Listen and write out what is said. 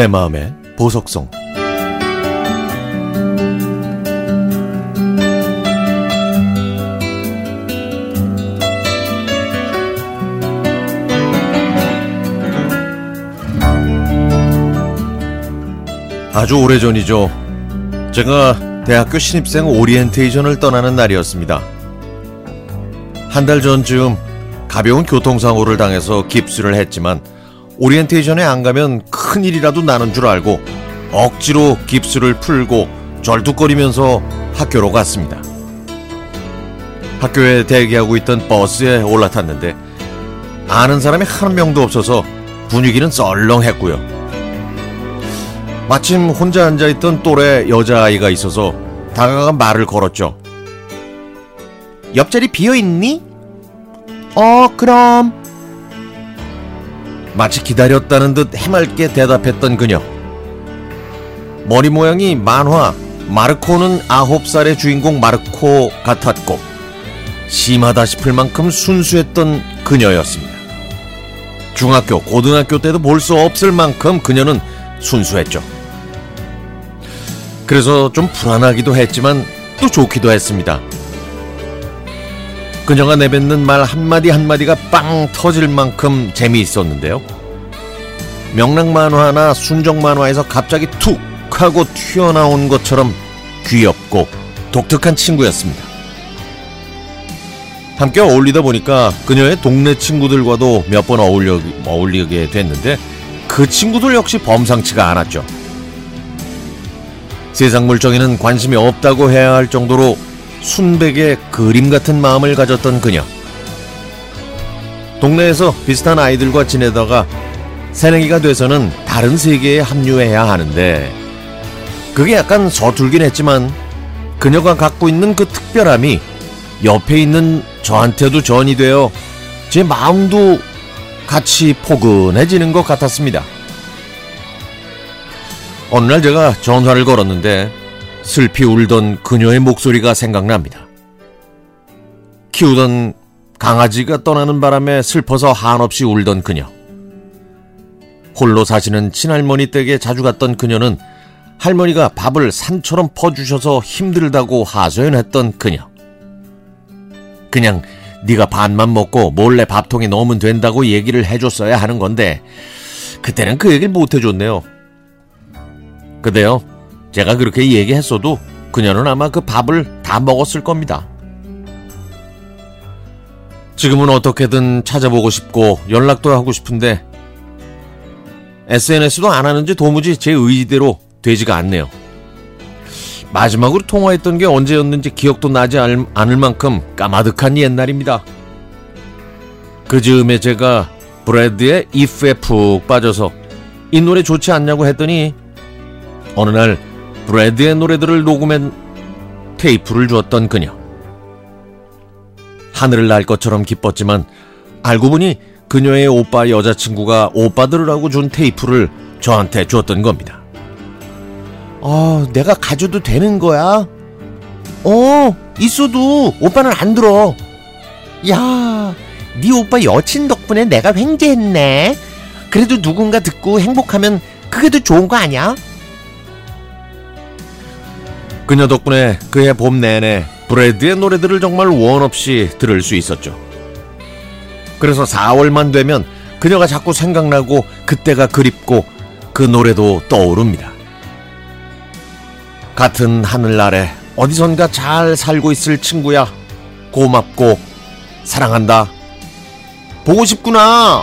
내 마음의 보석성. 아주 오래전이죠. 제가 대학교 신입생 오리엔테이션을 떠나는 날이었습니다. 한 달 전쯤 가벼운 교통사고를 당해서 깁스를 했지만 오리엔테이션에 안 가면 큰일이라도 나는 줄 알고 억지로 깁스를 풀고 절뚝거리면서 학교로 갔습니다. 학교에 대기하고 있던 버스에 올라탔는데 아는 사람이 한 명도 없어서 분위기는 썰렁했고요. 마침 혼자 앉아있던 또래 여자아이가 있어서 다가가 말을 걸었죠. 옆자리 비어있니? 그럼. 마치 기다렸다는 듯 해맑게 대답했던 그녀. 머리 모양이 만화 마르코는 9살의 주인공 마르코 같았고 심하다 싶을 만큼 순수했던 그녀였습니다. 중학교, 고등학교 때도 볼 수 없을 만큼 그녀는 순수했죠. 그래서 좀 불안하기도 했지만 또 좋기도 했습니다. 그녀가 내뱉는 말 한마디 한마디가 빵 터질 만큼 재미있었는데요. 명랑만화나 순정만화에서 갑자기 툭 하고 튀어나온 것처럼 귀엽고 독특한 친구였습니다. 함께 어울리다 보니까 그녀의 동네 친구들과도 몇 번 어울리게 됐는데 그 친구들 역시 범상치가 않았죠. 세상 물정에는 관심이 없다고 해야 할 정도로 순백의 그림 같은 마음을 가졌던 그녀. 동네에서 비슷한 아이들과 지내다가 새내기가 돼서는 다른 세계에 합류해야 하는데 그게 약간 서툴긴 했지만 그녀가 갖고 있는 그 특별함이 옆에 있는 저한테도 전이 되어 제 마음도 같이 포근해지는 것 같았습니다. 어느 날 제가 전화를 걸었는데 슬피 울던 그녀의 목소리가 생각납니다. 키우던 강아지가 떠나는 바람에 슬퍼서 한없이 울던 그녀. 홀로 사시는 친할머니 댁에 자주 갔던 그녀는 할머니가 밥을 산처럼 퍼주셔서 힘들다고 하소연했던 그녀. 그냥 네가 반만 먹고 몰래 밥통에 넣으면 된다고 얘기를 해줬어야 하는 건데 그때는 그 얘기를 못 해줬네요. 근데요, 제가 그렇게 얘기했어도 그녀는 아마 그 밥을 다 먹었을 겁니다. 지금은 어떻게든 찾아보고 싶고 연락도 하고 싶은데 SNS도 안 하는지 도무지 제 의지대로 되지가 않네요. 마지막으로 통화했던 게 언제였는지 기억도 나지 않을 만큼 까마득한 옛날입니다. 그 즈음에 제가 브래드의 If에 푹 빠져서 이 노래 좋지 않냐고 했더니 어느 날 브래드의 노래들을 녹음한 테이프를 주었던 그녀. 하늘을 날 것처럼 기뻤지만 알고 보니 그녀의 오빠 여자친구가 오빠 들으라고 준 테이프를 저한테 주었던 겁니다. 내가 가져도 되는 거야? 있어도 오빠는 안 들어. 야, 네 오빠 여친 덕분에 내가 횡재했네. 그래도 누군가 듣고 행복하면 그게 더 좋은 거 아니야? 그녀 덕분에 그해 봄 내내 브래드의 노래들을 정말 원 없이 들을 수 있었죠. 그래서 4월만 되면 그녀가 자꾸 생각나고 그때가 그립고 그 노래도 떠오릅니다. 같은 하늘 아래 어디선가 잘 살고 있을 친구야. 고맙고 사랑한다. 보고 싶구나.